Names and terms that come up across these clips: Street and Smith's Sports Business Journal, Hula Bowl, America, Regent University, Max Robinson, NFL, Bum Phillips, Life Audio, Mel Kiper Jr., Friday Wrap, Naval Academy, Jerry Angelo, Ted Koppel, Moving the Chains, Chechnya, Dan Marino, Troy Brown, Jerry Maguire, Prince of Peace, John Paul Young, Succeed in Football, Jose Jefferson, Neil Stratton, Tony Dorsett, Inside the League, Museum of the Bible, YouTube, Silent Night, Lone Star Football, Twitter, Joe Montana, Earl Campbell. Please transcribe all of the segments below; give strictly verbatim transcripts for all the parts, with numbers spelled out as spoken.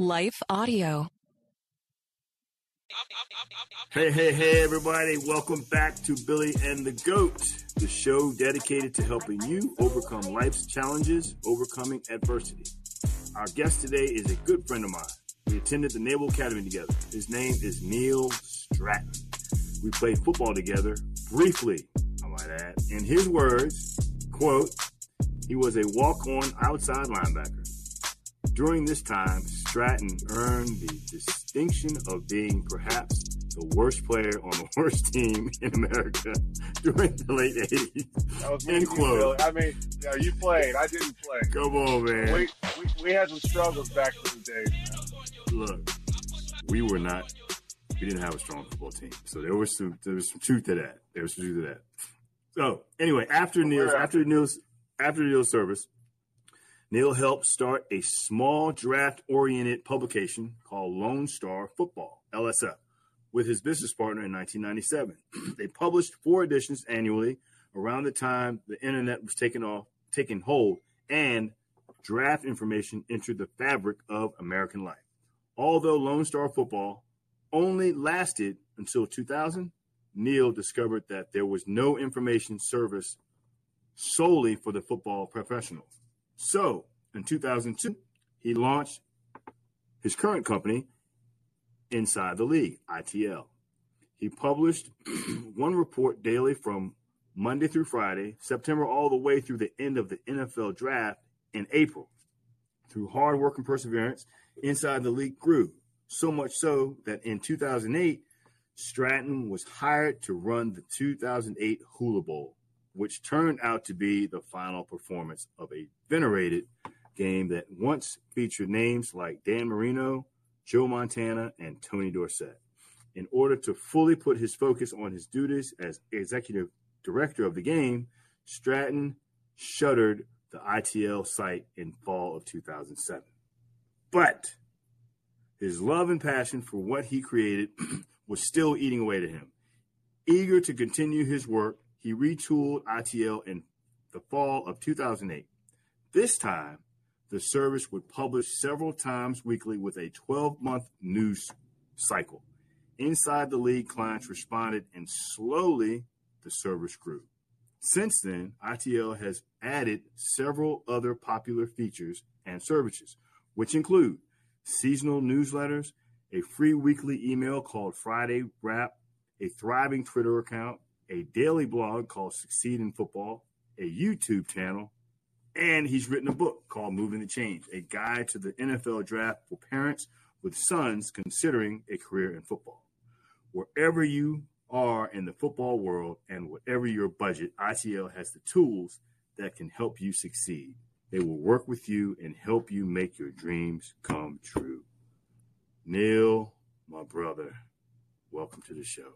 Life Audio. Hey, hey, hey, everybody. Welcome back to Billy and the Goat, the show dedicated to helping you overcome life's challenges, overcoming adversity. Our guest today is a good friend of mine. We attended the Naval Academy together. His name is Neil Stratton. We played football together briefly, I might add. In his words, quote, he was a walk-on outside linebacker. During this time, Stratton earned the distinction of being perhaps the worst player on the worst team in America during the late eighties. That was me, Bill. I mean, yeah, you played. I didn't play. Come on, man. We, we, we had some struggles back in the day. Look, we were not – we didn't have a strong football team. So there was some, there was some truth to that. There was some truth to that. So, anyway, after Neil's, after Neil's, after Neil's service – Neil helped start a small draft-oriented publication called Lone Star Football, L S F, with his business partner in nineteen ninety-seven. They published four editions annually around the time the internet was taking off, taking hold, and draft information entered the fabric of American life. Although Lone Star Football only lasted until two thousand, Neil discovered that there was no information service solely for the football professionals. So, in two thousand two, he launched his current company, Inside the League, I T L. He published one report daily from Monday through Friday, September all the way through the end of the N F L draft in April. Through hard work and perseverance, Inside the League grew, so much so that in two thousand eight, Stratton was hired to run the two thousand eight Hula Bowl, which turned out to be the final performance of a venerated game that once featured names like Dan Marino, Joe Montana, and Tony Dorsett. In order to fully put his focus on his duties as executive director of the game, Stratton shuttered the I T L site in fall of two thousand seven. But his love and passion for what he created was still eating away to him. Eager to continue his work, he retooled I T L in the fall of two thousand eight. This time, the service would publish several times weekly with a twelve-month news cycle. Inside the League, clients responded, and slowly the service grew. Since then, I T L has added several other popular features and services, which include seasonal newsletters, a free weekly email called Friday Wrap, a thriving Twitter account, a daily blog called Succeed in Football, a YouTube channel, and he's written a book called Moving the Chains, a guide to the N F L draft for parents with sons considering a career in football. Wherever you are in the football world and whatever your budget, I T L has the tools that can help you succeed. They will work with you and help you make your dreams come true. Neil, my brother, welcome to the show.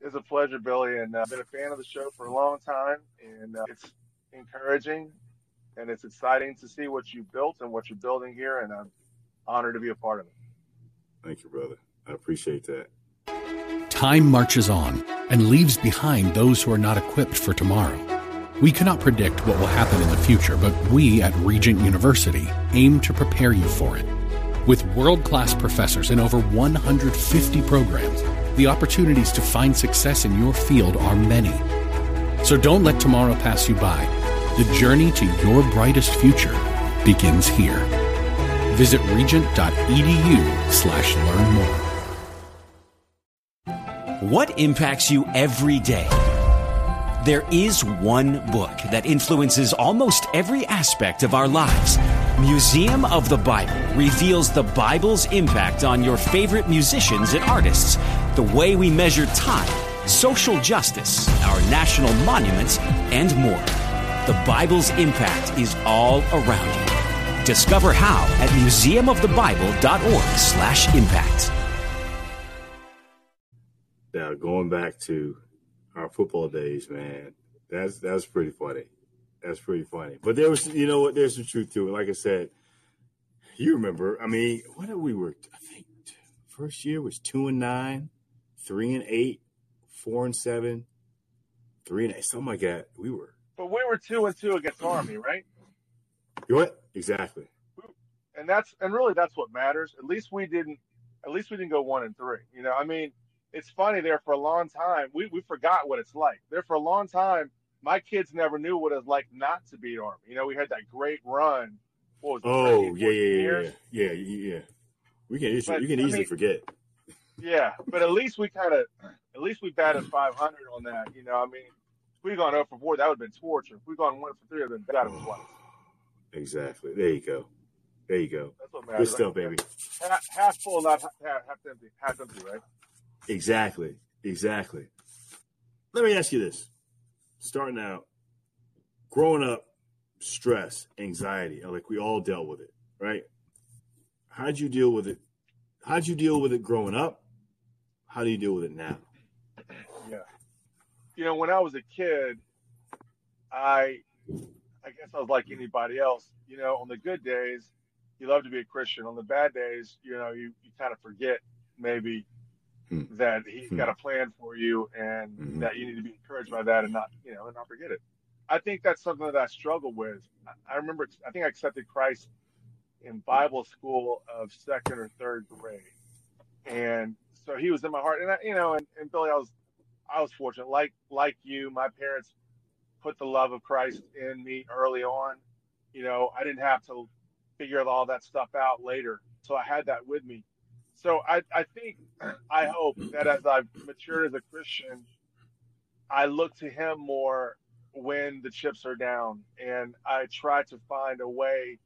It's a pleasure, Billy, and I've uh, been a fan of the show for a long time, and uh, it's encouraging, and it's exciting to see what you built and what you're building here, and I'm honored to be a part of it. Thank you, brother. I appreciate that. Time marches on and leaves behind those who are not equipped for tomorrow. We cannot predict what will happen in the future, but we at Regent University aim to prepare you for it. With world-class professors in over one hundred fifty programs, the opportunities to find success in your field are many. So don't let tomorrow pass you by. The journey to your brightest future begins here. Visit regent.edu slash learn more. What impacts you every day? There is one book that influences almost every aspect of our lives. Museum of the Bible reveals the Bible's impact on your favorite musicians and artists, the way we measure time, social justice, our national monuments, and more. The Bible's impact is all around you. Discover how at museum of the bible dot org slash impact. Now, going back to our football days, man, that's that's pretty funny. That's pretty funny. But there was, you know what, there's some truth to it. Like I said, you remember, I mean, what did we were, I think first year was two and nine, three and eight, four and seven, three and eight, something like that. We were. But we were two and two against Army, right? You know what? Exactly. and that's and really that's what matters. At least we didn't at least we didn't go one and three. You know, I mean, it's funny there for a long time. We, we forgot what it's like there for a long time. My kids never knew what it was like not to beat Army. You know, we had that great run. What was it, oh, yeah, yeah, yeah, yeah, yeah, yeah. We can easily, but, you can I easily mean, forget. Yeah, but at least we kind of, at least we batted five hundred on that. You know, I mean, if we'd gone zero for four, that would have been torture. If we'd gone one for three, it would have been batted oh, twice. Exactly. There you go. There you go. That's what matters. Good stuff, right? Baby. Half, half full, not half, half empty. Half empty, right? Exactly. Exactly. Let me ask you this. Starting out, growing up, stress, anxiety, like we all dealt with it, right? How'd you deal with it? How'd you deal with it growing up? How do you deal with it now? Yeah. You know, when I was a kid, I I guess I was like anybody else. You know, on the good days, you love to be a Christian. On the bad days, you know, you, you kind of forget maybe that he's got a plan for you and mm-hmm. that you need to be encouraged by that and not, you know, and not forget it. I think that's something that I struggle with. I remember, I think I accepted Christ in Bible school of second or third grade. And so he was in my heart and I, you know, and, and Billy, I was, I was fortunate. Like, like you, my parents put the love of Christ in me early on. You know, I didn't have to figure all that stuff out later. So I had that with me. So I, I think, I hope that as I've matured as a Christian, I look to him more when the chips are down, and I try to find a way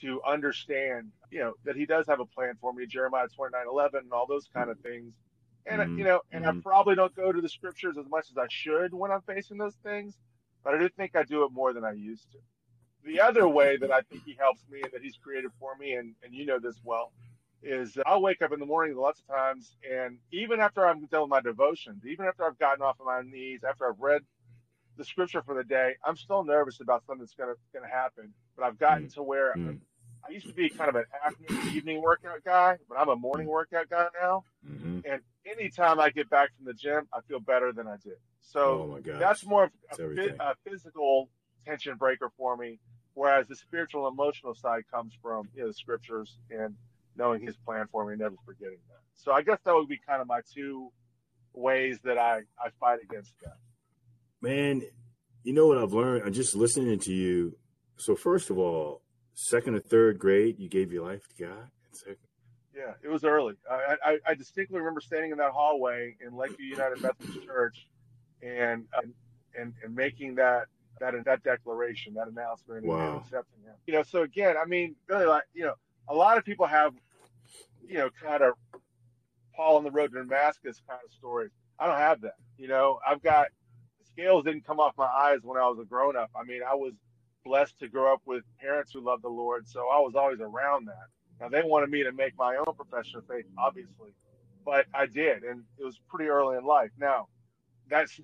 to understand, you know, that he does have a plan for me, Jeremiah twenty-nine eleven and all those kind of things. And, mm-hmm. you know, and mm-hmm. I probably don't go to the scriptures as much as I should when I'm facing those things, but I do think I do it more than I used to. The other way that I think he helps me and that he's created for me, and, and you know this well, is I'll wake up in the morning lots of times, and even after I'm done with my devotions, even after I've gotten off of my knees, after I've read the scripture for the day, I'm still nervous about something that's going to happen. But I've gotten to where mm-hmm. I used to be kind of an afternoon, evening workout guy, but I'm a morning workout guy now. Mm-hmm. And anytime I get back from the gym, I feel better than I did. So oh that's more of a, ph- a physical tension breaker for me, whereas the spiritual and emotional side comes from, you know, the scriptures and knowing his plan for me and never forgetting that. So I guess that would be kind of my two ways that I, I fight against that. Man, you know what I've learned? I'm just listening to you. So first of all, second or third grade, you gave your life to God? Yeah, it was early. I, I, I distinctly remember standing in that hallway in Lakeview United Methodist Church and um, and and making that that that declaration, that announcement, wow. and accepting him. You know, so again, I mean, really, like, you know, a lot of people have, you know, kind of Paul on the road to Damascus kind of stories. I don't have that. You know, I've got scales didn't come off my eyes when I was a grown up. I mean, I was blessed to grow up with parents who loved the Lord. So I was always around that. Now they wanted me to make my own profession of faith, obviously, but I did. And it was pretty early in life. Now that's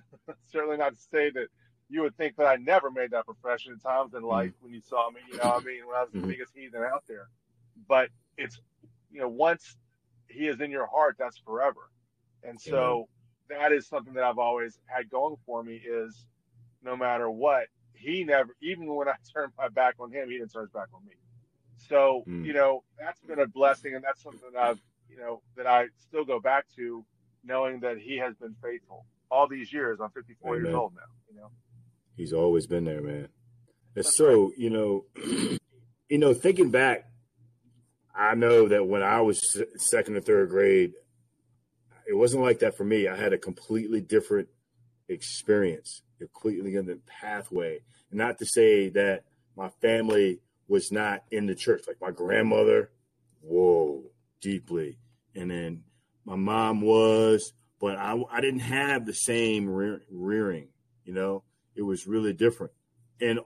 certainly not to say that you would think that I never made that profession at times in life when you saw me, you know what I mean? When I was the biggest heathen out there. But it's, you know, once he is in your heart, that's forever. And so mm-hmm. that is something that I've always had going for me is no matter what, he never, even when I turned my back on him, he didn't turn his back on me. So, mm-hmm. you know, that's been a blessing. And that's something that I've, you know, that I still go back to knowing that he has been faithful all these years. I'm fifty-four Amen. Years old now, you know. He's always been there, man. And that's so, right. you know, you know, thinking back, I know that when I was second or third grade, it wasn't like that for me. I had a completely different experience, a completely different pathway. Not to say that my family was not in the church. Like my grandmother, whoa, deeply. And then my mom was, but I, I didn't have the same rearing, you know. It was really different. And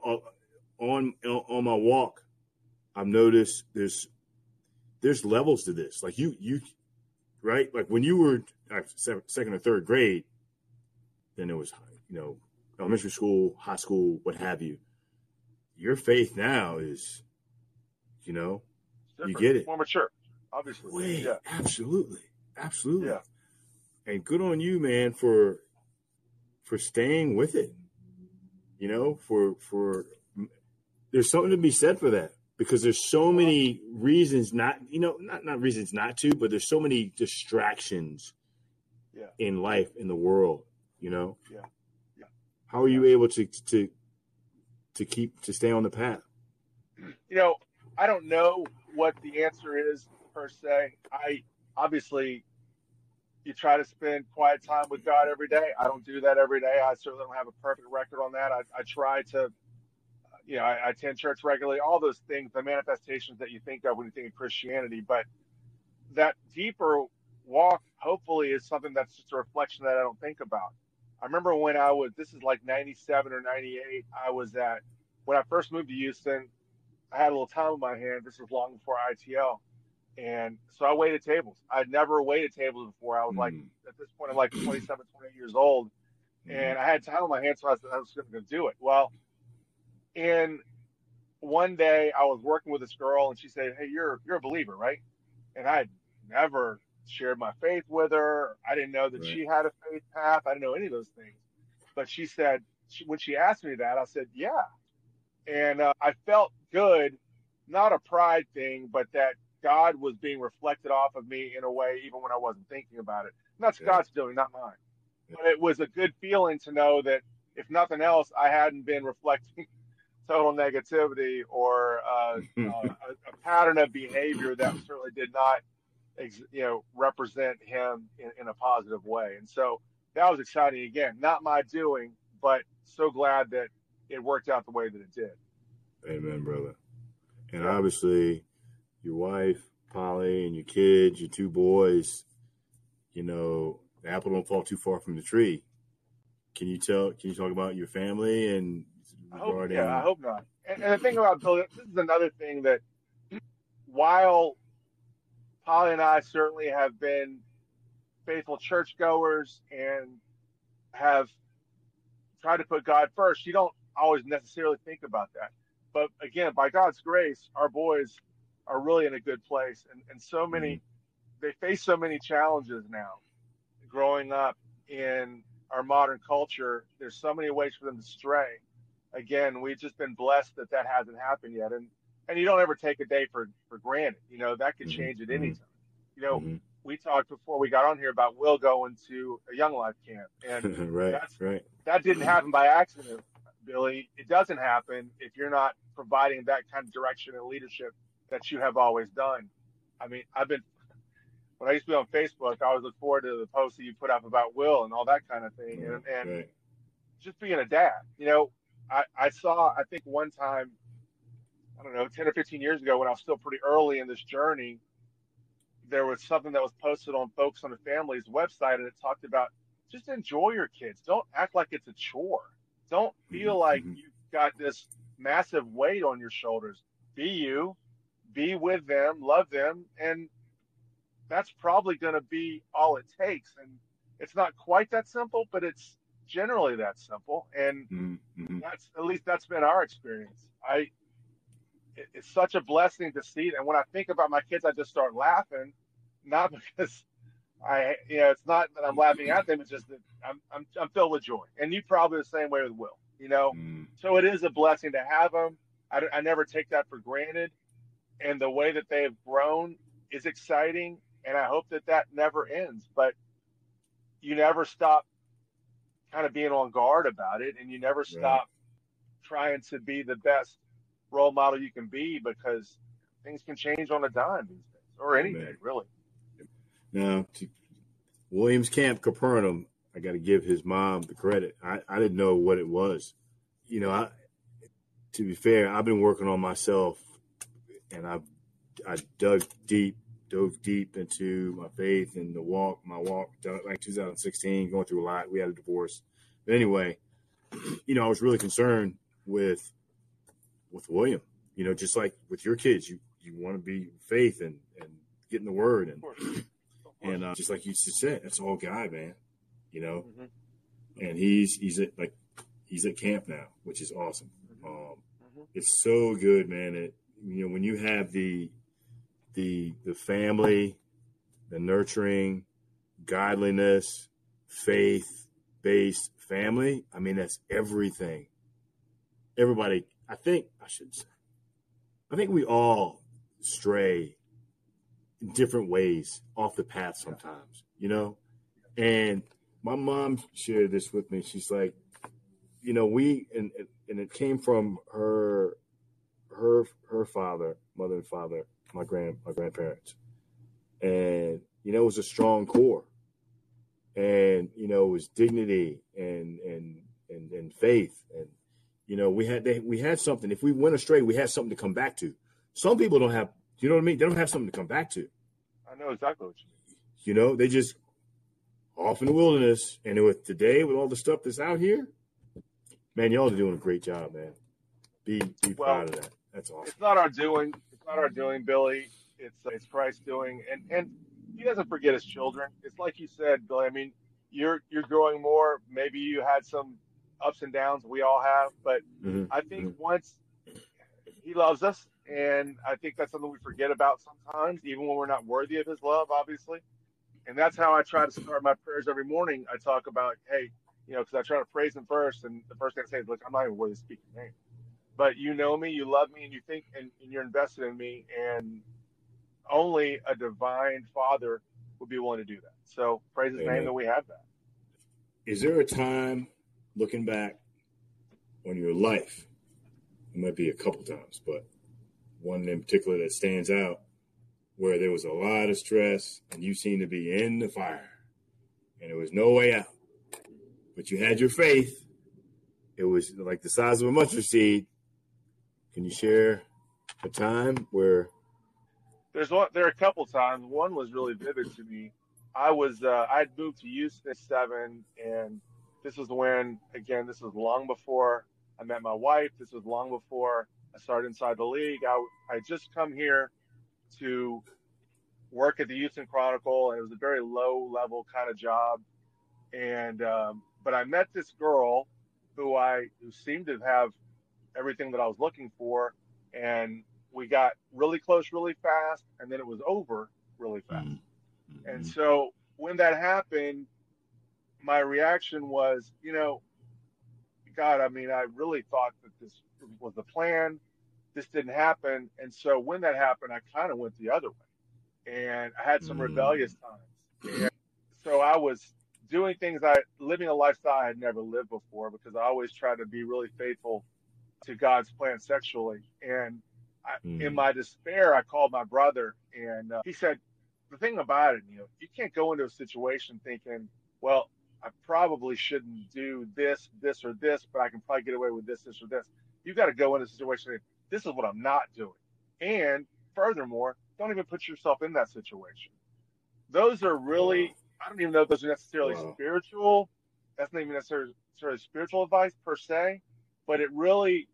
on on my walk, I've noticed there's, There's levels to this. Like you, you, right? Like when you were second or third grade, then it was, you know, elementary school, high school, what have you. Your faith now is, you know, different. You get it. More mature, obviously. Wait, yeah. Absolutely. Absolutely. Yeah. And good on you, man, for, for staying with it, you know, for, for, there's something to be said for that. because there's so many reasons not, you know, not, not reasons not to, but there's so many distractions yeah. in life, in the world, you know? Yeah. yeah. How are yeah. you able to, to, to keep, to stay on the path? You know, I don't know what the answer is per se. I obviously you try to spend quiet time with God every day. I don't do that every day. I certainly don't have a perfect record on that. I, I try to, you know, I, I attend church regularly, all those things, the manifestations that you think of when you think of Christianity. But that deeper walk, hopefully, is something that's just a reflection that I don't think about. I remember when I was, this is like ninety-seven or ninety-eight, I was at, when I first moved to Houston, I had a little time on my hand. This was long before I T L. And so I waited tables. I'd never waited tables before. I was like, mm. at this point, I'm like twenty-seven, twenty-eight years old. Mm. And I had time on my hands, so I was, I was going to do it. Well, and one day I was working with this girl, and she said, hey, you're you're a believer, right? And I had never shared my faith with her. I didn't know that right. she had a faith path. I didn't know any of those things. But she said, she, when she asked me that, I said, yeah. And uh, I felt good, not a pride thing, but that God was being reflected off of me in a way, even when I wasn't thinking about it. And that's yeah. God's doing, not mine. Yeah. But it was a good feeling to know that, if nothing else, I hadn't been reflecting total negativity or uh, uh, a, a pattern of behavior that certainly did not, ex- you know, represent Him in, in a positive way. And so that was exciting. Again, not my doing, but so glad that it worked out the way that it did. Amen, brother. And yeah. obviously, your wife, Polly, and your kids, your two boys, you know, the apple don't fall too far from the tree. Can you tell, can you talk about your family and regarding? I hope, yeah, I hope not. And, and the thing about Bill, this is another thing that while Polly and I certainly have been faithful churchgoers and have tried to put God first, you don't always necessarily think about that. But again, by God's grace, our boys are really in a good place. And, and so many, they face so many challenges now growing up in our modern culture. There's so many ways for them to stray. Again, we've just been blessed that that hasn't happened yet. And, and you don't ever take a day for, for granted, you know, that could change at any time. You know, mm-hmm. we talked before we got on here about Will going to a Young Life camp. And right, that's, right. that didn't happen by accident, Billy. It doesn't happen if you're not providing that kind of direction and leadership that you have always done. I mean, I've been, when I used to be on Facebook, I always look forward to the posts that you put up about Will and all that kind of thing. And, and right. just being a dad, you know, I, I saw, I think one time, I don't know, ten or fifteen years ago when I was still pretty early in this journey, there was something that was posted on Folks on the Family's website, and it talked about just enjoy your kids. Don't act like it's a chore. Don't feel mm-hmm. like you've got this massive weight on your shoulders. Be you. Be with them, love them, and that's probably going to be all it takes. And it's not quite that simple, but it's generally that simple. And mm-hmm. that's, at least that's been our experience. I, it, it's such a blessing to see it. And when I think about my kids, I just start laughing, not because I, you know, it's not that I'm laughing at them. It's just that I'm, I'm, I'm filled with joy. And you probably the same way with Will, you know? Mm-hmm. So it is a blessing to have them. I, I never take that for granted. And the way that they have grown is exciting, and I hope that that never ends. But you never stop kind of being on guard about it, and you never stop right. trying to be the best role model you can be, because things can change on a dime these days, or anything, Amen. Really. Now, to Williams Camp Capernaum, I got to give his mom the credit. I, I didn't know what it was. You know, I, to be fair, I've been working on myself. And I, I dug deep, dove deep into my faith and the walk, my walk, like two thousand sixteen, going through a lot. We had a divorce. But anyway, you know, I was really concerned with, with William, you know, just like with your kids, you, you want to be faith and, and get in the word. And, of course. Of course. and uh, just like you just said, that's all God, man, you know, mm-hmm. and he's, he's at like, he's at camp now, which is awesome. Mm-hmm. Um, mm-hmm. It's so good, man. It, You know, when you have the the the family, the nurturing, godliness, faith-based family, I mean, that's everything. Everybody, I think, I should say, I think we all stray in different ways off the path sometimes, you know? And my mom shared this with me. She's like, you know, we, and and it came from her, her, her father, mother and father, my grand, my grandparents. And, you know, it was a strong core, and, you know, it was dignity and, and, and, and faith. And, you know, we had, they, we had something. If we went astray, we had something to come back to. Some people don't have, you know what I mean? They don't have something to come back to. I know exactly what you mean. You know, they just off in the wilderness. And with today, with all the stuff that's out here, man, y'all are doing a great job, man. Be, be well, proud of that. That's awesome. It's not our doing. It's not our doing, Billy. It's it's Christ's doing. And, and he doesn't forget his children. It's like you said, Billy. I mean, you're you're growing more. Maybe you had some ups and downs. We all have. But mm-hmm. I think mm-hmm. once he loves us, and I think that's something we forget about sometimes, even when we're not worthy of his love, obviously. And that's how I try to start my prayers every morning. I talk about, hey, you know, because I try to praise him first. And the first thing I say is, look, I'm not even worthy to speak your name. But you know me, you love me, and you think, and, and you're invested in me. And only a divine father would be willing to do that. So praise his Amen. Name that we have that. Is there a time looking back on your life? It might be a couple times, but one in particular that stands out, where there was a lot of stress and you seemed to be in the fire and there was no way out, but you had your faith. It was like the size of a mustard seed. Can you share a time where? There's one, there are a couple times. One was really vivid to me. I was, uh, I had moved to Houston at seven, and this was when, again, this was long before I met my wife. This was long before I started Inside the League. I, I just come here to work at the Houston Chronicle, and it was a very low level kind of job. And, um, but I met this girl who I, who seemed to have everything that I was looking for. And we got really close really fast, and then it was over really fast. Mm-hmm. And so when that happened, my reaction was, you know, God, I mean, I really thought that this was the plan. This didn't happen. And so when that happened, I kind of went the other way, and I had some mm. rebellious times. And so I was doing things, I living a lifestyle I had never lived before, because I always tried to be really faithful to God's plan sexually. And I, mm. in my despair, I called my brother, and uh, he said, the thing about it, you know, you can't go into a situation thinking, well, I probably shouldn't do this, this, or this, but I can probably get away with this, this, or this. You've got to go into a situation and this is what I'm not doing. And furthermore, don't even put yourself in that situation. Those are really, I don't even know if those are necessarily wow. spiritual. That's not even necessarily, necessarily spiritual advice per se, but it really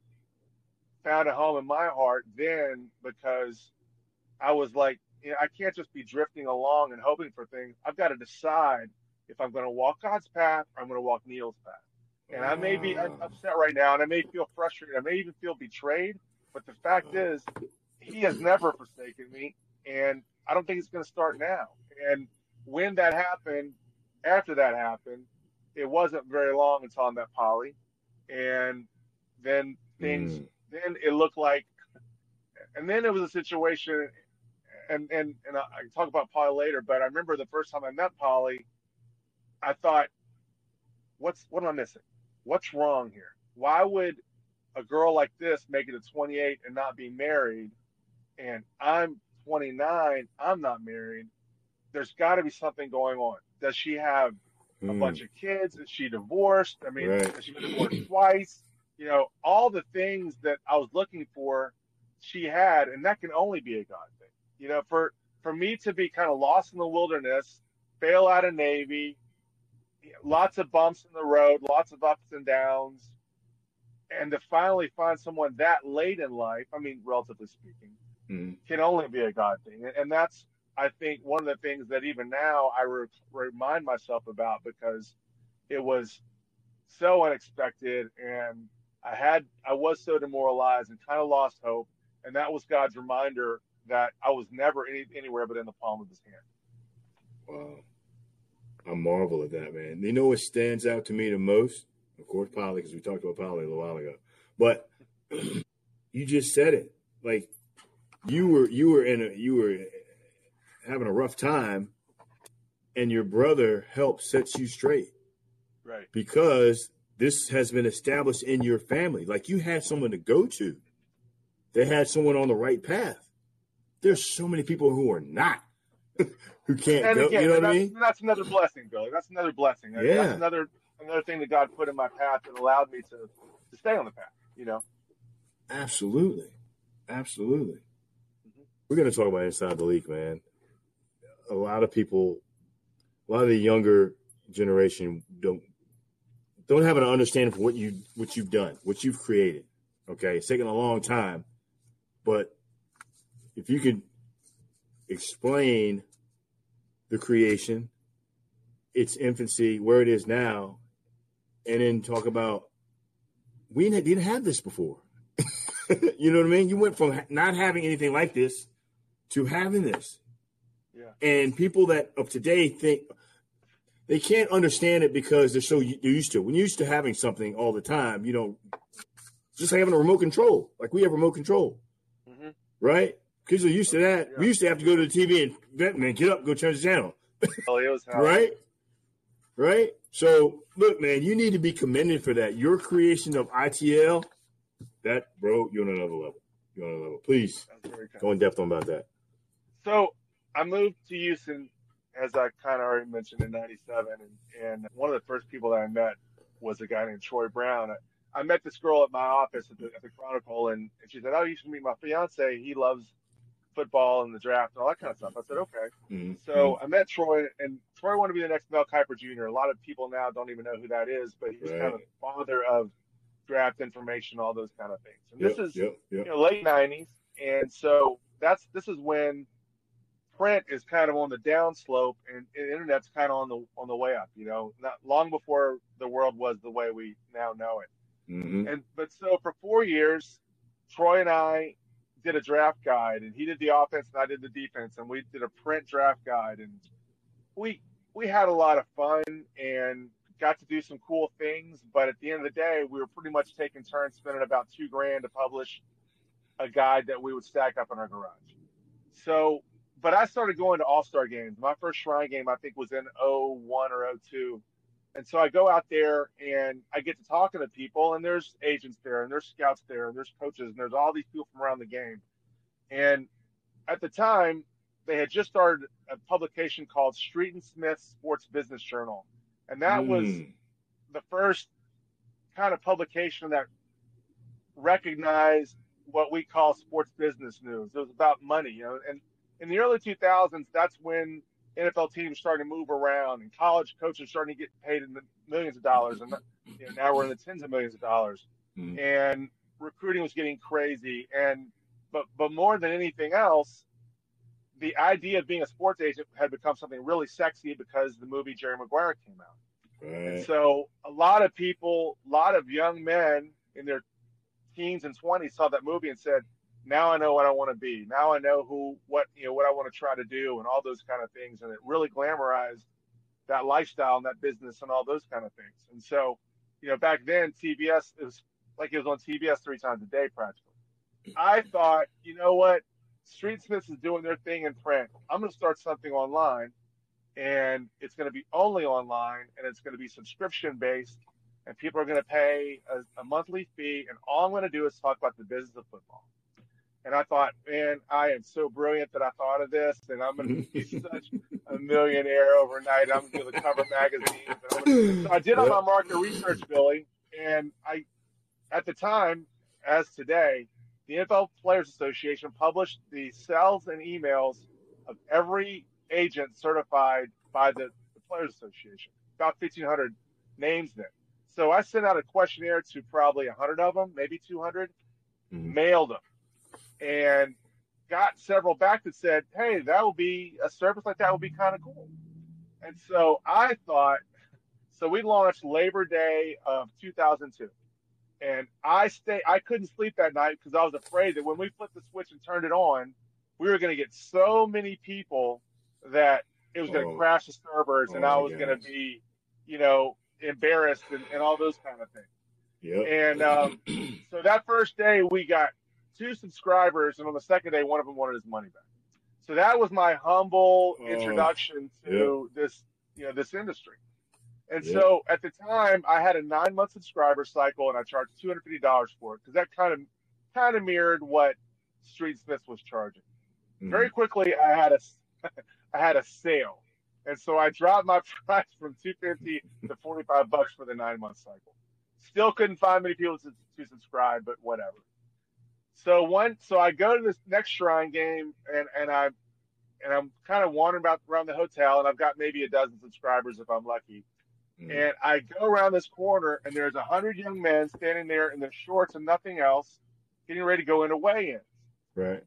found a home in my heart then, because I was like, you know, I can't just be drifting along and hoping for things. I've got to decide if I'm going to walk God's path or I'm going to walk Neil's path. And I may be upset right now, and I may feel frustrated. I may even feel betrayed. But the fact is, he has never forsaken me, and I don't think it's going to start now. And when that happened, after that happened, it wasn't very long until I met Polly. And then things, mm. then it looked like, and then it was a situation, and, and, and I, I can talk about Polly later, but I remember the first time I met Polly, I thought, what's what am I missing? What's wrong here? Why would a girl like this make it to twenty-eight and not be married, and I'm twenty-nine, I'm not married? There's got to be something going on. Does she have a mm. bunch of kids? Is she divorced? I mean, right. has she been divorced twice? You know, all the things that I was looking for, she had, and that can only be a God thing. You know, for, for me to be kind of lost in the wilderness, fail out of Navy, lots of bumps in the road, lots of ups and downs, and to finally find someone that late in life, I mean, relatively speaking, mm. can only be a God thing. And that's, I think, one of the things that even now I re- remind myself about, because it was so unexpected, and I had, I was so demoralized and kind of lost hope. And that was God's reminder that I was never any, anywhere but in the palm of his hand. Wow. I marvel at that, man. You know what stands out to me the most? Of course, Polly, because we talked about Polly a little while ago. But you just said it. Like, you were you were in a you were having a rough time, and your brother helped set you straight, right? Because this has been established in your family. Like, you had someone to go to. They had someone on the right path. There's so many people who are not, who can't and go. Again, you know what I mean? That's another blessing, Billy. That's another blessing. That's, yeah. That's another another thing that God put in my path that allowed me to, to stay on the path. You know. Absolutely, absolutely. Mm-hmm. We're going to talk about Inside the League, man. A lot of people, a lot of the younger generation don't don't have an understanding for what you what you've done, what you've created. Okay, it's taken a long time, but if you could explain the creation, its infancy, where it is now, and then talk about we didn't, didn't have this before. You know what I mean? You went from not having anything like this to having this. Yeah. And people that of today think they can't understand it because they're so used to it. When you're used to having something all the time, you don't just having a remote control. Like, we have remote control, mm-hmm. right? Kids are used to that. Yeah. We used to have to go to the T V and, man, get up, go change the channel. Oh, it was hard. Right? Right? So, look, man, you need to be commended for that. Your creation of I T L, that, bro, you're on another level. You're on another level. Please go in depth on about that. So, I moved to Houston, as I kind of already mentioned, in ninety-seven, and, and one of the first people that I met was a guy named Troy Brown. I, I met this girl at my office at the, at the Chronicle, and, and she said, "Oh, you should meet my fiance. He loves football and the draft and all that kind of stuff." I said, "Okay." Mm-hmm. So I met Troy, and Troy wanted to be the next Mel Kiper Junior A lot of people now don't even know who that is, but he's right. kind of the father of draft information, all those kind of things. And yep, this is yep, yep. You know, late nineties, and so that's this is when print is kind of on the downslope, and, and the internet's kind of on the on the way up. You know, not long before the world was the way we now know it. Mm-hmm. And but so for four years, Troy and I did a draft guide, and he did the offense and I did the defense, and we did a print draft guide, and we we had a lot of fun and got to do some cool things. But at the end of the day, we were pretty much taking turns spending about two grand to publish a guide that we would stack up in our garage. So, but I started going to all-star games. My first Shrine game, I think, was in oh one or oh two. And so I go out there and I get to talking to people, and there's agents there, and there's scouts there, and there's coaches, and there's all these people from around the game. And at the time, they had just started a publication called Street and Smith's Sports Business Journal. And that mm. was the first kind of publication that recognized what we call sports business news. It was about money, you know, and in the early two thousands, that's when N F L teams starting to move around, and college coaches starting to get paid in the millions of dollars, and you know, now we're in the tens of millions of dollars. Mm-hmm. And recruiting was getting crazy. And but but more than anything else, the idea of being a sports agent had become something really sexy because the movie Jerry Maguire came out. Right. And so a lot of people, a lot of young men in their teens and twenties saw that movie and said, "Now I know what I want to be. Now I know who, what, you know, what I want to try to do," and all those kind of things. And it really glamorized that lifestyle and that business and all those kind of things. And so, you know, back then, T B S, it was like it was on T B S three times a day practically. I thought, you know what? Street Smiths is doing their thing in print. I'm going to start something online, and it's going to be only online, and it's going to be subscription based, and people are going to pay a, a monthly fee. And all I'm going to do is talk about the business of football. And I thought, man, I am so brilliant that I thought of this, and I'm going to be such a millionaire overnight. I'm going to cover magazines. I'm gonna... So I did all my market research, Billy, and I, at the time, as today, the N F L Players Association published the sales and emails of every agent certified by the, the Players Association, about fifteen hundred names then. So I sent out a questionnaire to probably one hundred of them, maybe two hundred, mm-hmm. mailed them. And got several back that said, "Hey, that will be a service like that would be kind of cool." And so I thought, so we launched Labor Day of two thousand two, and I stay, I couldn't sleep that night because I was afraid that when we flipped the switch and turned it on, we were going to get so many people that it was going to oh. crash the servers, oh, and I was going to be, you know, embarrassed and, and all those kind of things. Yep. And um, so that first day we got two subscribers, and on the second day, one of them wanted his money back. So that was my humble oh, introduction to yeah. this, you know, this industry. And yeah. so at the time, I had a nine-month subscriber cycle, and I charged two hundred fifty dollars for it because that kind of kind of mirrored what Street Smith was charging. Mm-hmm. Very quickly, I had a I had a sale, and so I dropped my price from two hundred fifty dollars to forty-five bucks for the nine-month cycle. Still couldn't find many people to, to subscribe, but whatever. So one, so I go to this next Shrine game, and, and I and I'm kind of wandering about around the hotel, and I've got maybe a dozen subscribers if I'm lucky. Mm-hmm. And I go around this corner, and there's a hundred young men standing there in their shorts and nothing else, getting ready to go into weigh-ins. Right.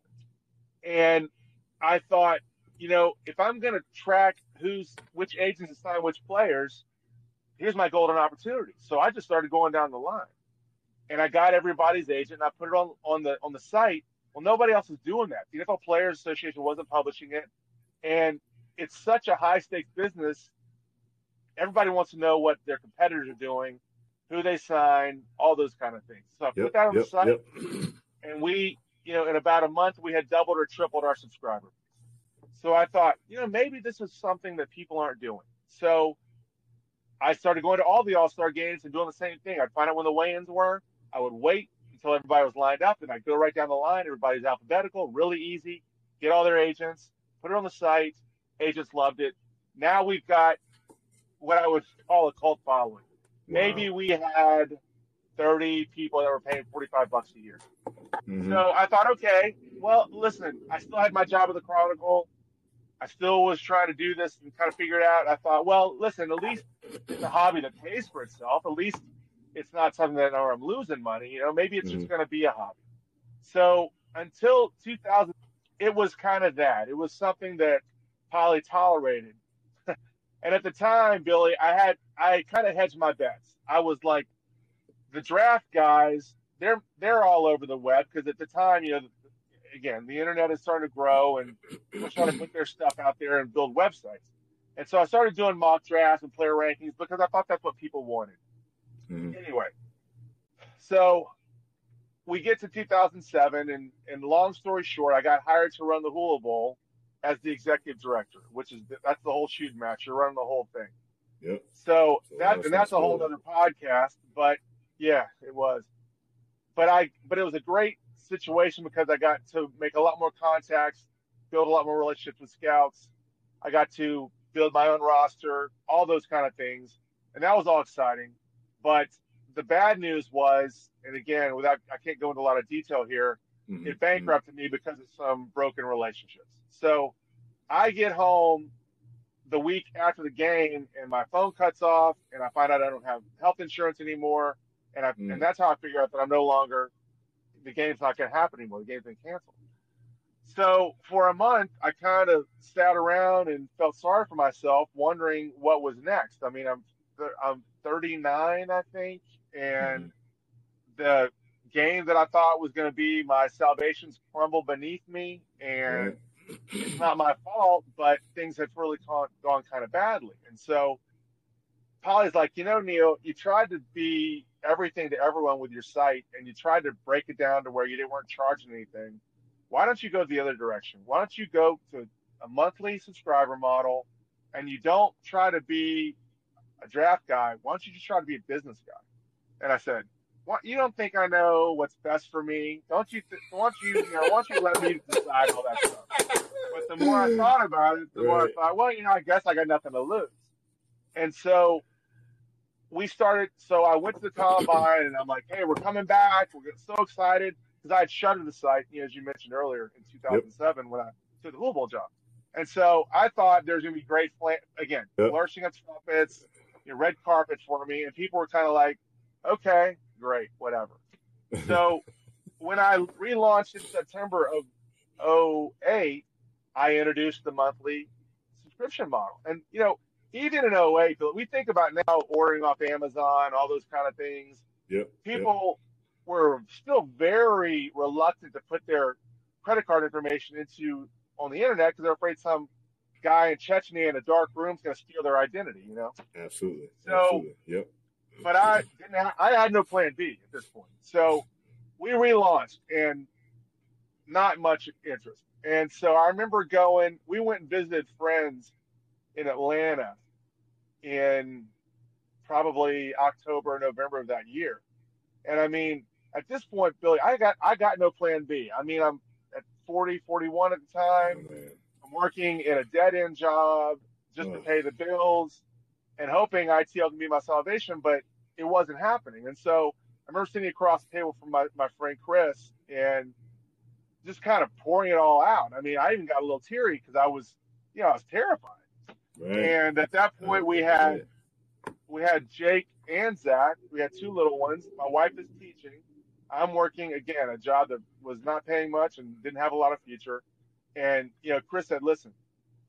And I thought, you know, if I'm going to track who's which agents sign which players, here's my golden opportunity. So I just started going down the line. And I got everybody's agent, and I put it on, on the on the site. Well, nobody else was doing that. The N F L Players Association wasn't publishing it. And it's such a high-stakes business. Everybody wants to know what their competitors are doing, who they sign, all those kind of things. So I yep, put that on yep, the site. Yep. And we, you know, in about a month, we had doubled or tripled our subscriber base. So I thought, you know, maybe this is something that people aren't doing. So I started going to all the All-Star games and doing the same thing. I'd find out when the weigh-ins were. I would wait until everybody was lined up, and I'd go right down the line. Everybody's alphabetical, really easy. Get all their agents, put it on the site. Agents loved it. Now we've got what I would call a cult following. Wow. Maybe we had thirty people that were paying forty-five bucks a year. Mm-hmm. So I thought, okay, well, listen, I still had my job at the Chronicle. I still was trying to do this and kind of figure it out. I thought, well, listen, at least it's a hobby that pays for itself. At least it's not something that I'm losing money. You know, maybe it's mm-hmm. just going to be a hobby. So until two thousand, it was kind of that. It was something that Polly tolerated. And at the time, Billy, I had I kind of hedged my bets. I was like, the draft guys, they're they're all over the web because at the time, you know, again, the internet is starting to grow and people are trying to put their stuff out there and build websites. And so I started doing mock drafts and player rankings because I thought that's what people wanted. Mm-hmm. Anyway, so we get to two thousand seven, and, and long story short, I got hired to run the Hula Bowl as the executive director, which is the, that's the whole shoot and match. You're running the whole thing. Yep. So, so that and that's cool. A whole other podcast, but yeah, it was. But I but it was a great situation because I got to make a lot more contacts, build a lot more relationships with scouts. I got to build my own roster, all those kind of things, and that was all exciting. But the bad news was, and again, without I can't go into a lot of detail here. Mm-hmm. It bankrupted me because of some broken relationships. So I get home the week after the game, and my phone cuts off, and I find out I don't have health insurance anymore. And I, mm-hmm. and that's how I figure out that I'm no longer – the game's not going to happen anymore. The game's been canceled. So for a month, I kind of sat around and felt sorry for myself, wondering what was next. I mean, I'm I'm thirty-nine, I think, and mm-hmm. the – game that I thought was going to be my salvation's crumbled beneath me, and right. it's not my fault, but things have really gone, gone kind of badly. And so Polly's like, you know, Neil, you tried to be everything to everyone with your site, and you tried to break it down to where you didn't weren't charging anything. Why don't you go the other direction? Why don't you go to a monthly subscriber model, and you don't try to be a draft guy? Why don't you just try to be a business guy? And I said, you don't think I know what's best for me? Don't you? Th- don't you? You know, why don't you let me decide all that stuff? But the more I thought about it, the right. more I thought, well, you know, I guess I got nothing to lose. And so we started. So I went to the combine, and I'm like, hey, we're coming back. We're getting so excited because I had shuttered the site, you know, as you mentioned earlier in two thousand seven yep. when I took the Hula Bowl job. And so I thought there's gonna be great flan- again, yep. flourishing of trumpets, you know, red carpet for me, and people were kind of like, okay. Great, whatever. So when I relaunched in September of oh eight, I introduced the monthly subscription model. And, you know, even in oh eight, we think about now ordering off Amazon, all those kind of things. Yep, People yep. were still very reluctant to put their credit card information into on the internet because they're afraid some guy in Chechnya in a dark room is going to steal their identity, you know? Absolutely. So, Absolutely. Yep. But I didn't. Have, I had no plan B at this point. So we relaunched, and not much interest. And so I remember going, we went and visited friends in Atlanta in probably October, November of that year. And I mean, at this point, Billy, I got, I got no plan B. I mean, I'm at forty, forty-one at the time. Oh, I'm working in a dead end job just oh. to pay the bills and hoping I T L can be my salvation, but it wasn't happening. And so I remember sitting across the table from my, my friend Chris and just kind of pouring it all out. I mean, I even got a little teary because I was, you know, I was terrified. Right. And at that point we had, we had Jake and Zach. We had two little ones. My wife is teaching. I'm working, again, a job that was not paying much and didn't have a lot of future. And, you know, Chris said, listen,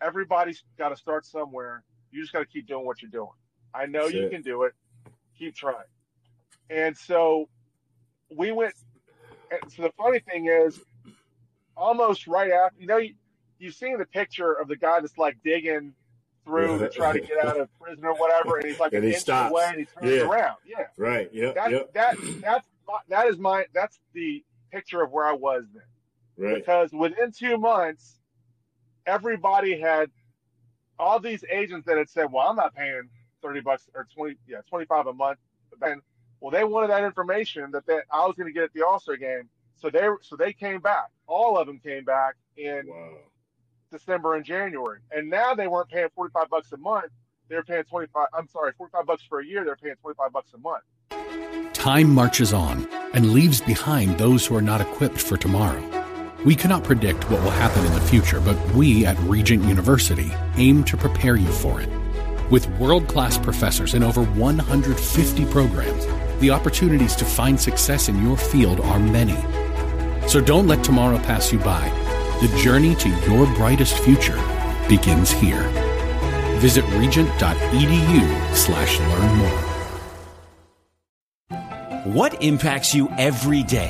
everybody's got to start somewhere. You just got to keep doing what you're doing. I know you can do it. Keep trying. And so we went. And so the funny thing is, almost right after, you know, you, you've seen the picture of the guy that's like digging through to try to get out of prison or whatever, and he's like and an he inch stops. away and he turns yeah. around. Yeah, right. Yeah, that, yep. that that's my, that is my that's the picture of where I was then. Right. Because within two months, everybody had all these agents that had said, "Well, I'm not paying thirty bucks or twenty, yeah, twenty-five a month." And well, they wanted that information that they, I was going to get at the All-Star game, so they so they came back. All of them came back in. Wow. December and January, and now they weren't paying forty-five bucks a month. They were paying twenty-five. I'm sorry, forty-five bucks for a year. They're paying twenty-five bucks a month. Time marches on and leaves behind those who are not equipped for tomorrow. We cannot predict what will happen in the future, but we at Regent University aim to prepare you for it. With world-class professors in over one hundred fifty programs, the opportunities to find success in your field are many. So don't let tomorrow pass you by. The journey to your brightest future begins here. Visit regent.edu slash learn more. What impacts you every day?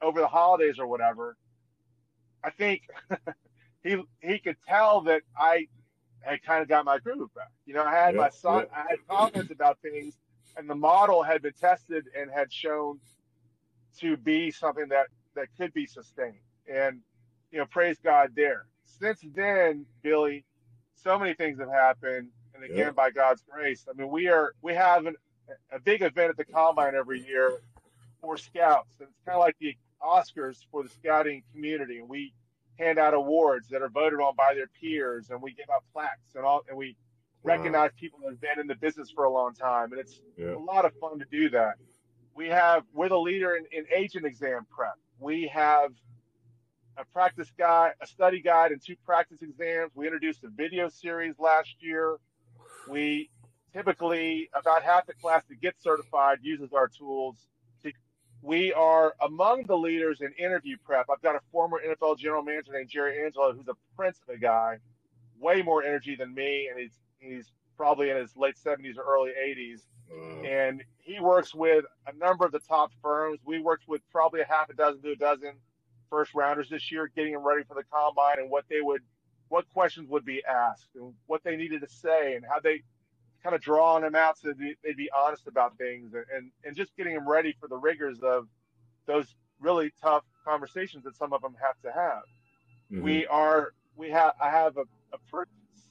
over the holidays or whatever, I think he he could tell that I had kind of got my groove back. You know, I had yep, my son, yep. I had comments about things, and the model had been tested and had shown to be something that, that could be sustained. And, you know, praise God there. Since then, Billy, so many things have happened. And again, yeah. by God's grace, I mean, we are, we have an, a big event at the Combine every year for scouts. And it's kind of like the Oscars for the scouting community. And we hand out awards that are voted on by their peers. And we give out plaques and all, and we wow. recognize people that have been in the business for a long time. And it's yeah. a lot of fun to do that. We have, we're the leader in, in agent exam prep. We have a practice guide, a study guide, and two practice exams. We introduced a video series last year. We typically, about half the class that gets certified uses our tools. We are among the leaders in interview prep. I've got a former N F L general manager named Jerry Angelo, who's a prince of a guy, way more energy than me, and he's he's probably in his late seventies or early eighties. Wow. And he works with a number of the top firms. We worked with probably a half a dozen to a dozen first rounders this year, getting them ready for the Combine and what they would, what questions would be asked and what they needed to say and how they kind of drawn them out so they'd be honest about things and, and just getting them ready for the rigors of those really tough conversations that some of them have to have. Mm-hmm. We are, we have, I have a, a pretty,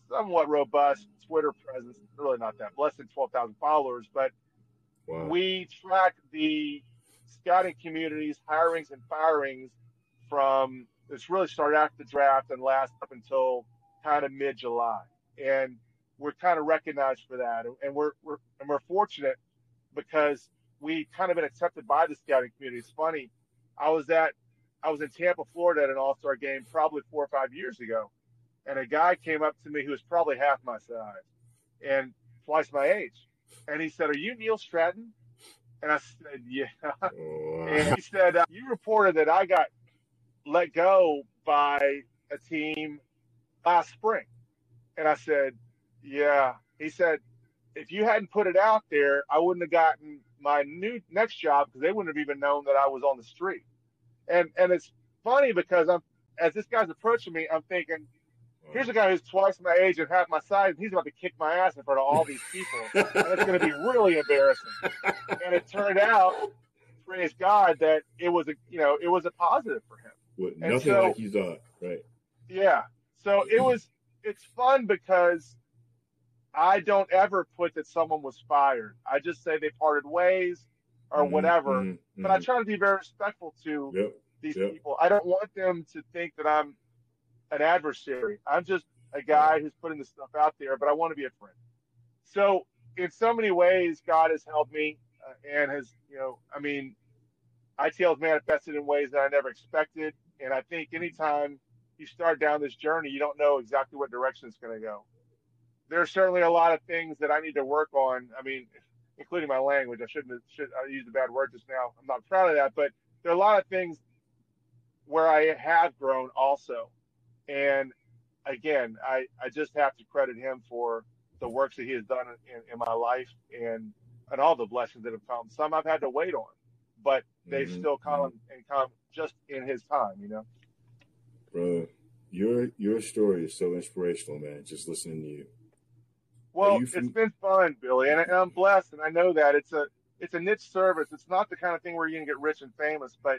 somewhat robust Twitter presence, really not that, less than twelve thousand followers, but wow. we track the scouting community's hirings and firings from it's really started after the draft and last up until kind of mid-July, and we're kind of recognized for that, and we're we're and we're fortunate because we kind of been accepted by the scouting community. It's funny, I was at I was in Tampa, Florida, at an All-Star game probably four or five years ago, and a guy came up to me who was probably half my size and twice my age, and he said, "Are you Neil Stratton?" And I said, "Yeah." Oh. And he said, "You reported that I got let go by a team last spring. And I said, yeah. He said, if you hadn't put it out there, I wouldn't have gotten my new next job because they wouldn't have even known that I was on the street. And and it's funny because I'm as this guy's approaching me, I'm thinking, here's a guy who's twice my age and half my size, and he's about to kick my ass in front of all these people. And it's going to be really embarrassing. And it turned out, praise God, that it was a you know it was a positive for him. With nothing so, like he's on, right? Yeah. So it was. It's fun because I don't ever put that someone was fired. I just say they parted ways or mm-hmm, whatever. Mm-hmm, but mm-hmm. I try to be very respectful to yep, these yep. people. I don't want them to think that I'm an adversary. I'm just a guy who's putting this stuff out there, but I want to be a friend. So in so many ways, God has helped me uh, and has, you know, I mean, I T L has manifested in ways that I never expected. And I think anytime you start down this journey, you don't know exactly what direction it's going to go. There's certainly a lot of things that I need to work on. I mean, including my language. I shouldn't have, should, I used a bad word just now. I'm not proud of that, but there are a lot of things where I have grown also. And again, I, I just have to credit him for the works that he has done in, in my life and, and all the blessings that have come. Some I've had to wait on, but they've mm-hmm. still come mm-hmm. and come just in his time, you know? Brother, your, your story is so inspirational, man. Just listening to you. Well, you from- it's been fun, Billy, and, I, and I'm blessed. And I know that it's a, it's a niche service. It's not the kind of thing where you're going to get rich and famous, but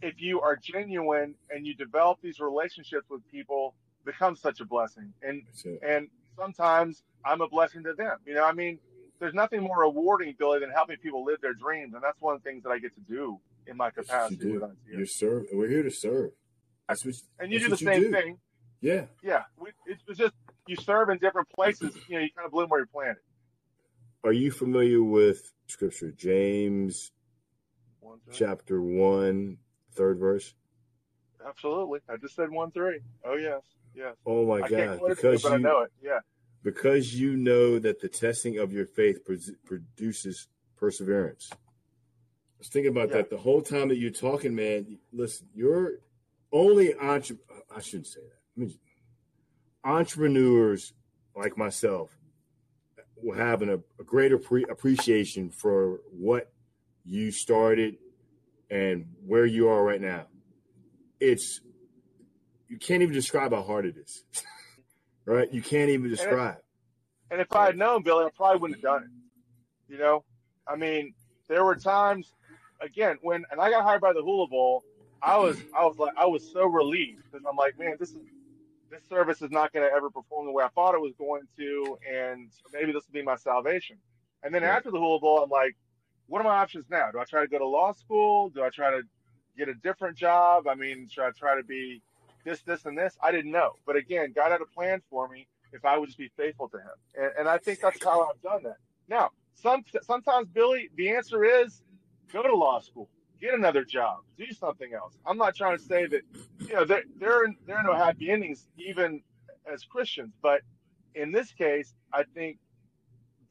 if you are genuine and you develop these relationships with people, it becomes such a blessing. And and sometimes I'm a blessing to them. You know, I mean, there's nothing more rewarding, Billy, than helping people live their dreams. And that's one of the things that I get to do in my capacity. You You're serve. We're here to serve. That's what, and you that's do the same do. thing. Yeah. Yeah. We, it's, it's just you serve in different places. You know, you kind of bloom where you're planted. Are you familiar with Scripture? James one, chapter one. Third verse? Absolutely. I just said one three. Oh yes. Yes. Oh my I God. Can't quote it because you, but I know it. Yeah. Because you know that the testing of your faith pr- produces perseverance. I was thinking about yeah. that the whole time that you're talking, man. Listen, you're only entre- I shouldn't say that. I mean, entrepreneurs like myself will have an, a, a greater pre- appreciation for what you started and where you are right now. It's, you can't even describe how hard it is, right? You can't even describe. And if, and if I had known, Billy, I probably wouldn't have done it. You know, I mean, there were times, again, when, and I got hired by the Hula Bowl, I was, I was like, I was so relieved because I'm like, man, this is, this service is not going to ever perform the way I thought it was going to. And maybe this will be my salvation. And then yeah. after the Hula Bowl, I'm like, what are my options now? Do I try to go to law school? Do I try to get a different job? I mean, should I try to be this, this, and this? I didn't know. But again, God had a plan for me if I would just be faithful to him. And, and I think that's how I've done that. Now, some, sometimes, Billy, the answer is go to law school, get another job, do something else. I'm not trying to say that, you know, there, there, are, there are no happy endings, even as Christians. But in this case, I think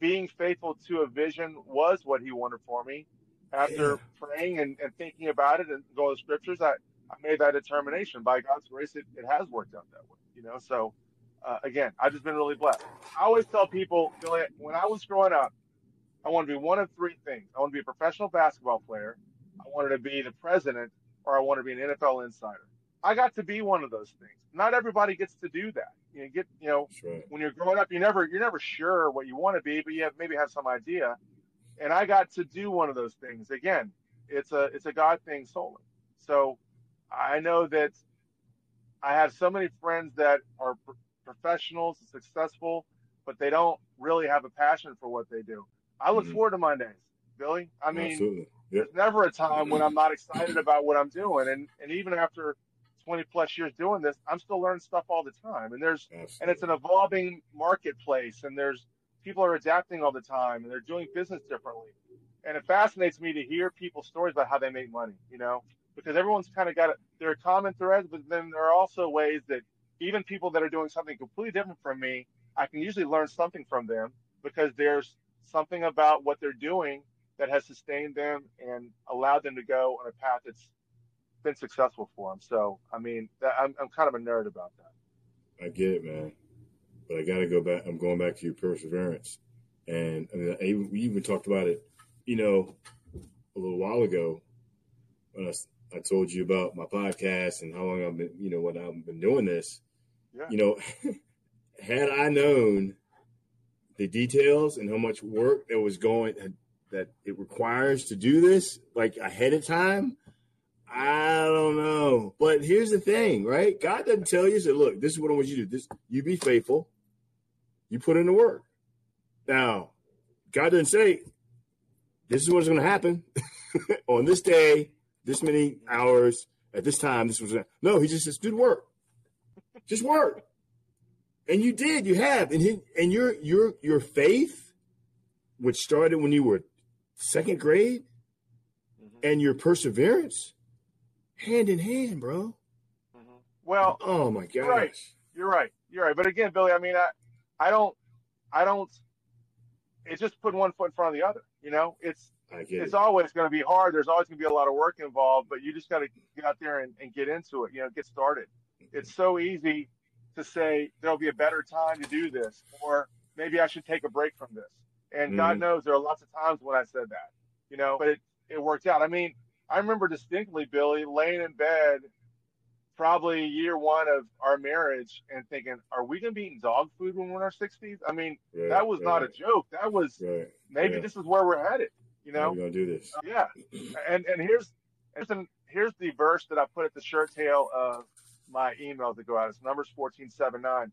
being faithful to a vision was what he wanted for me. After yeah. praying and, and thinking about it and going to scriptures, I, I made that determination. By God's grace, it, it has worked out that way. You know, so uh, again, I've just been really blessed. I always tell people, Billy, when I was growing up, I wanted to be one of three things. I wanted to be a professional basketball player. I wanted to be the president, or I wanted to be an N F L insider. I got to be one of those things. Not everybody gets to do that. You get, you know, right. when you're growing up, you never, you're never sure what you want to be, but you have, maybe have some idea. And I got to do one of those things. Again, it's a, it's a God thing solely. So I know that I have so many friends that are pro- professionals, successful, but they don't really have a passion for what they do. I look mm-hmm. forward to my days, Billy. I mean, Absolutely. Yep. there's never a time when I'm not excited about what I'm doing. And, and even after twenty plus years doing this, I'm still learning stuff all the time. And there's, Absolutely. and it's an evolving marketplace, and there's people are adapting all the time, and they're doing business differently. And it fascinates me to hear people's stories about how they make money, you know, because everyone's kind of got it. There are common threads, but then there are also ways that even people that are doing something completely different from me, I can usually learn something from them because there's something about what they're doing that has sustained them and allowed them to go on a path that's been successful for him. So, I mean, I'm I'm kind of a nerd about that. I get it, man. But I got to go back. I'm going back to your perseverance. And I mean, we even talked about it, you know, a little while ago when I, I told you about my podcast and how long I've been, you know, when I've been doing this, yeah. you know, had I known the details and how much work that was going, that it requires to do this, like ahead of time, I don't know. But here's the thing, right? God doesn't tell you, say, look, this is what I want you to do. This, you be faithful. You put in the work. Now, God doesn't say, this is what's going to happen on this day, this many hours, at this time. This was gonna... No, he just says, dude, work. Just work. And you did. You have. And he, and your your your faith, which started when you were second grade, mm-hmm. and your perseverance, hand in hand, bro. Mm-hmm. Well, oh my gosh, you're right. You're right. You're right. But again, Billy, I mean, I, I don't, I don't. It's just putting one foot in front of the other. You know, it's it's it. always going to be hard. There's always going to be a lot of work involved, but you just got to get out there and, and get into it. You know, get started. It's so easy to say there'll be a better time to do this, or maybe I should take a break from this. And mm-hmm. God knows there are lots of times when I said that, you know, but it, it worked out. I mean, I remember distinctly, Billy, laying in bed probably year one of our marriage and thinking, are we going to be eating dog food when we're in our sixties? I mean, right, that was right. not a joke. That was right. maybe right. this is where we're headed, you know? We're going to do this. Uh, yeah. And and here's, here's, an, here's the verse that I put at the shirt tail of my email to go out. It's Numbers fourteen seven nine.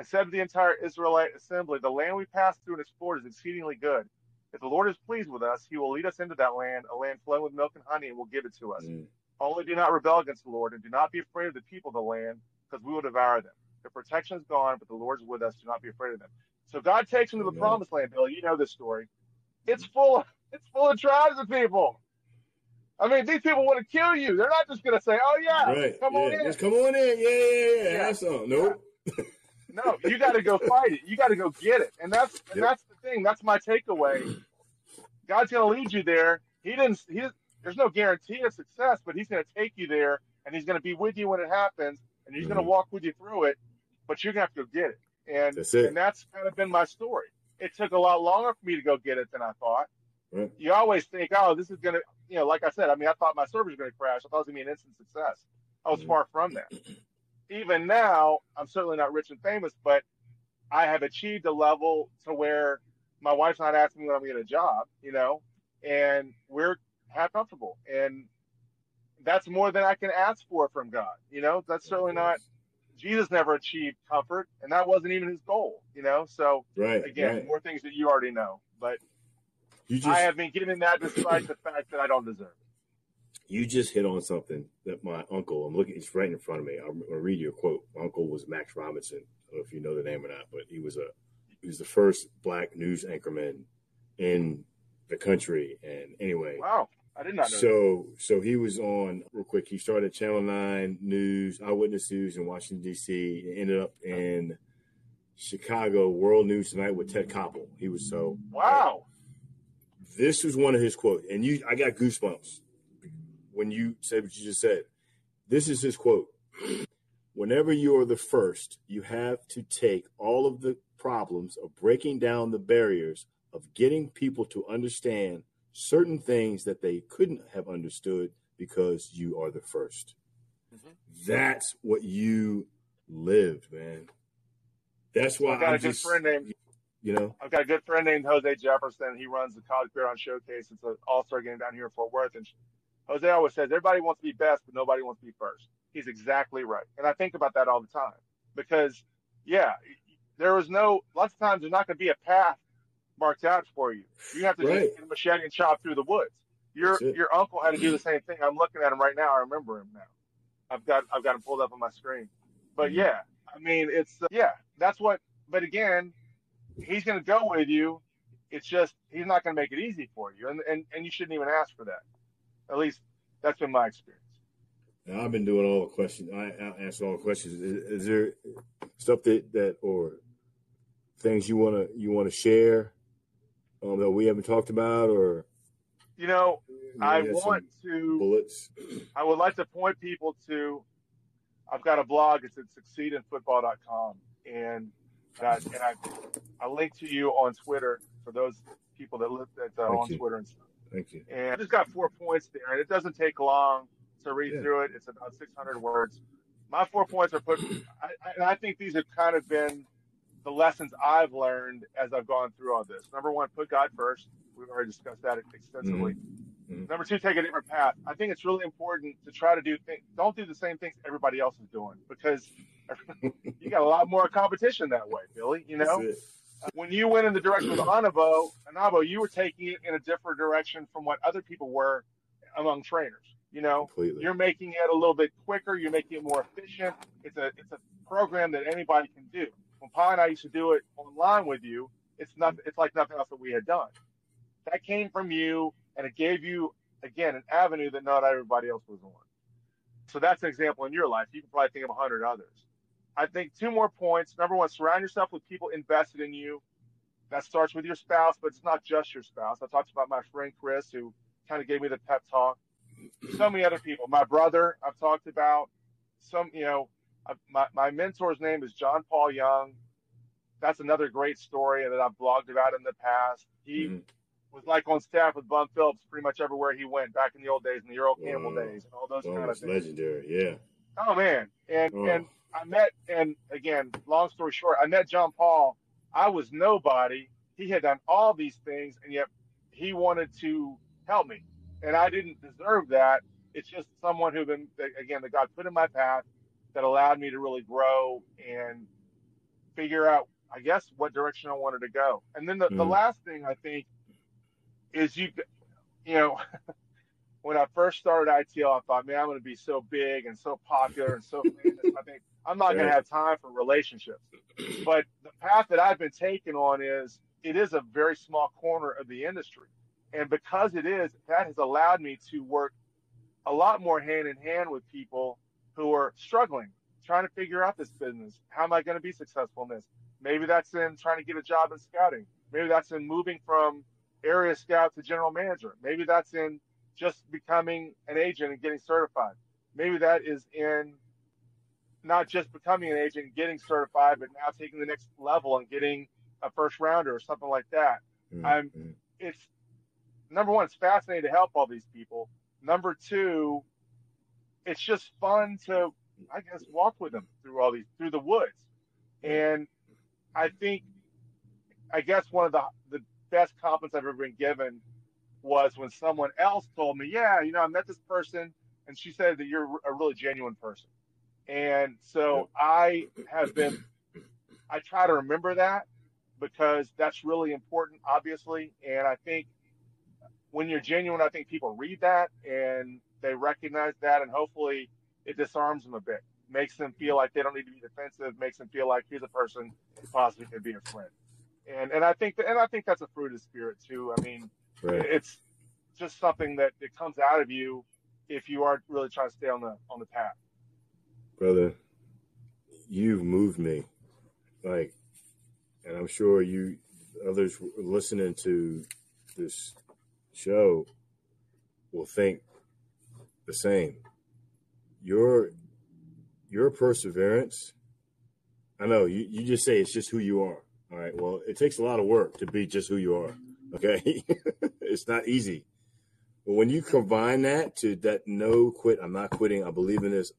I said to the entire Israelite assembly, the land we pass through and explore is exceedingly good. If the Lord is pleased with us, he will lead us into that land, a land flowing with milk and honey, and will give it to us. Mm. Only do not rebel against the Lord, and do not be afraid of the people of the land, because we will devour them. Their protection is gone, but the Lord is with us. Do not be afraid of them. So God takes them to the Amen. Promised land, Bill. You know this story. It's full of, it's full of tribes of people. I mean, these people want to kill you. They're not just going to say, oh, yeah, right. come yeah. on in. Just come on in. Yeah, yeah, yeah. yeah. Have some. Nope. Yeah. No, you got to go fight it. You got to go get it. And that's and yep. that's the thing. That's my takeaway. God's going to lead you there. He didn't. He, there's no guarantee of success, but he's going to take you there, and he's going to be with you when it happens, and he's mm-hmm. going to walk with you through it, but you're going to have to go get it. And, that's it. And that's kind of been my story. It took a lot longer for me to go get it than I thought. Right. You always think, oh, this is going to, you know, like I said, I mean, I thought my server was going to crash. I thought it was going to be an instant success. I was mm-hmm. far from that. Even now, I'm certainly not rich and famous, but I have achieved a level to where my wife's not asking me when I'm going to get a job, you know, and we're half comfortable. And that's more than I can ask for from God. You know, that's certainly not, Jesus never achieved comfort, and that wasn't even his goal, you know? So right, again, right. more things that you already know, but you just, I have been getting that despite the fact that I don't deserve it. You just hit on something that my uncle, I'm looking, it's right in front of me. I'm going to read you a quote. My uncle was Max Robinson. I don't know if you know the name or not, but he was a, he was the first black news anchorman in the country. And anyway, wow, I did not know. So, that. so he was on real quick. He started Channel nine News, Eyewitness News in Washington, D C, and ended up in Chicago World News Tonight with Ted Koppel. He was so, wow. Like, this was one of his quotes. And you, I got goosebumps. When you said what you just said, this is his quote. Whenever you are the first, you have to take all of the problems of breaking down the barriers of getting people to understand certain things that they couldn't have understood because you are the first. Mm-hmm. That's what you lived, man. That's why I've got I'm a good just, friend named, you know, I've got a good friend named Jose Jefferson. He runs the College Beer on Showcase. It's an all-star game down here in Fort Worth, and Jose always says, everybody wants to be best, but nobody wants to be first. He's exactly right. And I think about that all the time because, yeah, there was no, lots of times there's not going to be a path marked out for you. You have to right. just get a machete and chop through the woods. Your your uncle had to do the same thing. I'm looking at him right now. I remember him now. I've got, I've got him pulled up on my screen. But, mm-hmm. yeah, I mean, it's, uh, yeah, that's what, but again, he's going to go with you. It's just, he's not going to make it easy for you. And, and, and you shouldn't even ask for that. At least that's been my experience. Now, I've been doing all the questions. I, I asked all the questions. Is, is there stuff that, that or things you wanna you wanna share um, that we haven't talked about, or you know, I want to bullets. I would like to point people to, I've got a blog. It's at succeed in football dot com, and that, and I I link to you on Twitter for those people that live that uh, on you. Twitter and stuff. Thank you. And I just got four points there, and it doesn't take long to read yeah. through it. It's about six hundred words. My four points are put, I, and I think these have kind of been the lessons I've learned as I've gone through all this. Number one, put God first. We've already discussed that extensively. Mm-hmm. Number two, take a different path. I think it's really important to try to do things. Don't do the same things everybody else is doing, because you got a lot more competition that way, Billy. You know, uh, when you went in the direction of Anabo, Anabo, you were taking it in a different direction from what other people were among trainers. You know, completely. You're making it a little bit quicker. You're making it more efficient. It's a it's a program that anybody can do. When Pa and I used to do it online with you, it's not it's like nothing else that we had done. That came from you, and it gave you, again, an avenue that not everybody else was on. So that's an example in your life. You can probably think of a hundred others. I think two more points. Number one, surround yourself with people invested in you. That starts with your spouse, but it's not just your spouse. I talked about my friend Chris, who kind of gave me the pep talk. So many other people. My brother, I've talked about. Some, you know, my, my mentor's name is John Paul Young. That's another great story that I've blogged about in the past. He mm-hmm. was like on staff with Bum Phillips pretty much everywhere he went back in the old days, in the Earl Campbell Whoa. days, and all those oh, kind of things. Legendary, yeah. Oh man, and oh. and I met, and again, long story short, I met John Paul. I was nobody. He had done all these things, and yet he wanted to help me. And I didn't deserve that. It's just someone who been, again, that God put in my path that allowed me to really grow and figure out, I guess, what direction I wanted to go. And then the, mm. the last thing I think is, you, you know, when I first started I T L, I thought, man, I'm going to be so big and so popular and so famous. I think I'm not yeah. going to have time for relationships. But the path that I've been taken on is, it is a very small corner of the industry. And because it is, that has allowed me to work a lot more hand in hand with people who are struggling, trying to figure out this business. How am I going to be successful in this? Maybe that's in trying to get a job in scouting. Maybe that's in moving from area scout to general manager. Maybe that's in just becoming an agent and getting certified. Maybe that is in not just becoming an agent and getting certified, but now taking the next level and getting a first rounder or something like that. Mm-hmm. I'm, it's, Number one, it's fascinating to help all these people. Number two, it's just fun to, I guess, walk with them through all these, through the woods. And I think, I guess one of the, the best compliments I've ever been given was when someone else told me, yeah, you know, I met this person and she said that you're a really genuine person. And so I have been, I try to remember that because that's really important, obviously. And I think, when you're genuine, I think people read that and they recognize that, and hopefully it disarms them a bit, makes them feel like they don't need to be defensive, makes them feel like here's a person who possibly could be a friend. And and I think that, and I think that's a fruit of spirit too. I mean, right. It's just something that it comes out of you if you are really trying to stay on the on the path. Brother, you've moved me, like, and I'm sure you others listening to this show will think the same. Your your perseverance, I know you, you just say it's just who you are. All right. Well, it takes a lot of work to be just who you are. Okay. It's not easy. But when you combine that to that no quit, I'm not quitting, I believe in this,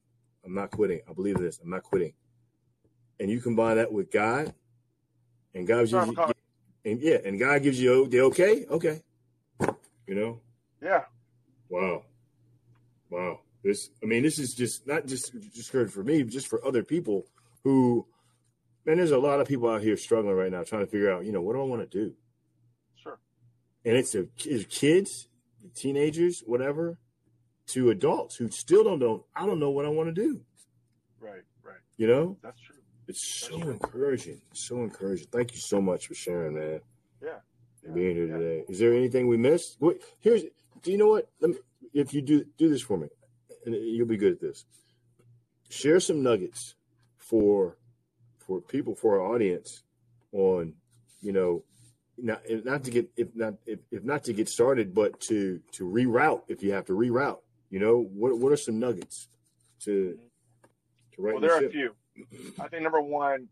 I'm not quitting, I believe in this, I'm not quitting. And you combine that with God, and God gives you and yeah, and God gives you the okay, okay. You know? Yeah. Wow. Wow. This, I mean, this is just not just just good for me, just for other people who, man, there's a lot of people out here struggling right now trying to figure out, you know, what do I want to do? Sure. And it's, a, it's kids, teenagers, whatever, to adults who still don't know, I don't know what I want to do. Right, right. You know? That's true. It's That's so true. encouraging. It's so encouraging. Thank you so much for sharing, man. Yeah. Being here today. Is there anything we missed? Wait, here's. Do you know what? Let me, if you do do this for me, and you'll be good at this. Share some nuggets for for people, for our audience, on, you know, not, if not to get if not if, if not to get started, but to to reroute if you have to reroute. You know, what what are some nuggets to to right? Well, there are a few. I think number one,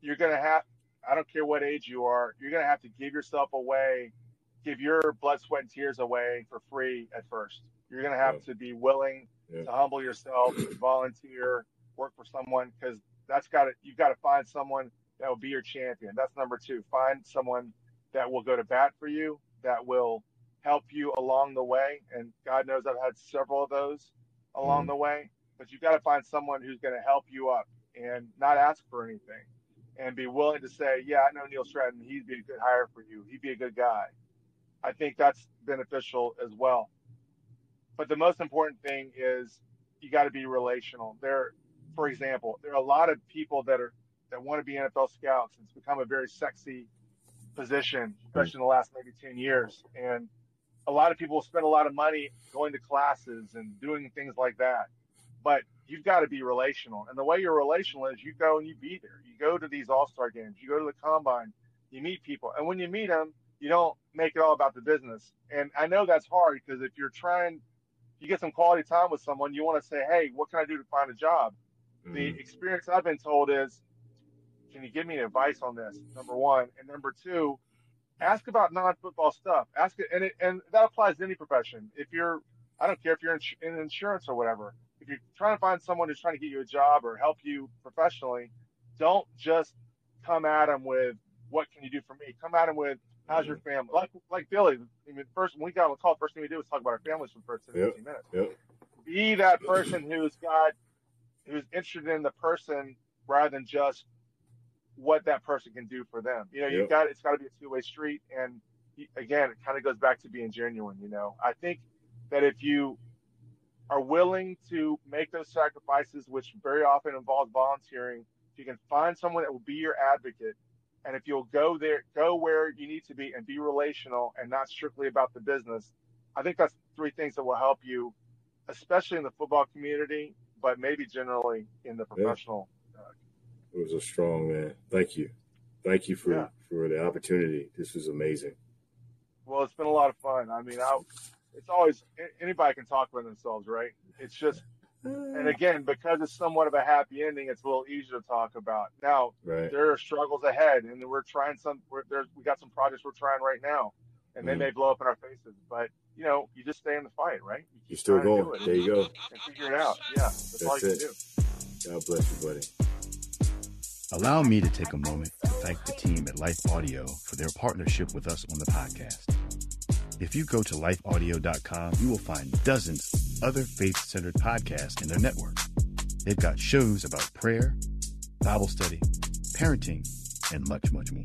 you're gonna have. I don't care what age you are, you're gonna have to give yourself away, give your blood, sweat, and tears away for free at first. You're gonna have yeah. to be willing yeah. to humble yourself, volunteer, work for someone, because that's got to. You've got to find someone that will be your champion. That's number two. Find someone that will go to bat for you, that will help you along the way. And God knows I've had several of those along mm-hmm. the way. But you've got to find someone who's going to help you up and not ask for anything, and be willing to say, yeah, I know Neil Stratton. He'd be a good hire for you. He'd be a good guy. I think that's beneficial as well. But the most important thing is you got to be relational. There, for example, there are a lot of people that are that want to be N F L scouts. It's become a very sexy position, especially in the last maybe ten years. And a lot of people spend a lot of money going to classes and doing things like that. But you've got to be relational. And the way you're relational is you go and you be there. You go to these all-star games. You go to the combine. You meet people. And when you meet them, you don't make it all about the business. And I know that's hard because if you're trying – you get some quality time with someone, you want to say, hey, what can I do to find a job? Mm-hmm. The experience I've been told is, can you give me advice on this, number one? And number two, ask about non-football stuff. Ask it, and, it, and that applies to any profession. If you're – I don't care if you're in, in insurance or whatever. If you're trying to find someone who's trying to get you a job or help you professionally, don't just come at them with, what can you do for me? Come at them with, how's your family? Like like Billy, I mean, first when we got on the call, first thing we did was talk about our families for the first ten, fifteen yep. minutes. Yep. Be that person who's got, who's interested in the person rather than just what that person can do for them. You know, yep. you've got, it's got to be a two-way street. And again, it kind of goes back to being genuine, you know. I think that if you are willing to make those sacrifices, which very often involves volunteering, if you can find someone that will be your advocate, and if you'll go there, go where you need to be and be relational and not strictly about the business, I think that's three things that will help you, especially in the football community, but maybe generally in the professional. Yeah. It was a strong man. Thank you. Thank you for, yeah. for the opportunity. This is amazing. Well, it's been a lot of fun. I mean, I it's always anybody can talk about themselves, right? It's just, and again, because it's somewhat of a happy ending, it's a little easier to talk about. Now, right. there are struggles ahead, and we're trying some. We're, there's we got some projects we're trying right now, and they mm. may blow up in our faces. But you know, you just stay in the fight, right? You You're still going. There you go. And figure it out. Yeah, that's, that's all you it. can do. God bless you, buddy. Allow me to take a moment to thank the team at Life Audio for their partnership with us on the podcast. If you go to life audio dot com, you will find dozens of other faith-centered podcasts in their network. They've got shows about prayer, Bible study, parenting, and much, much more.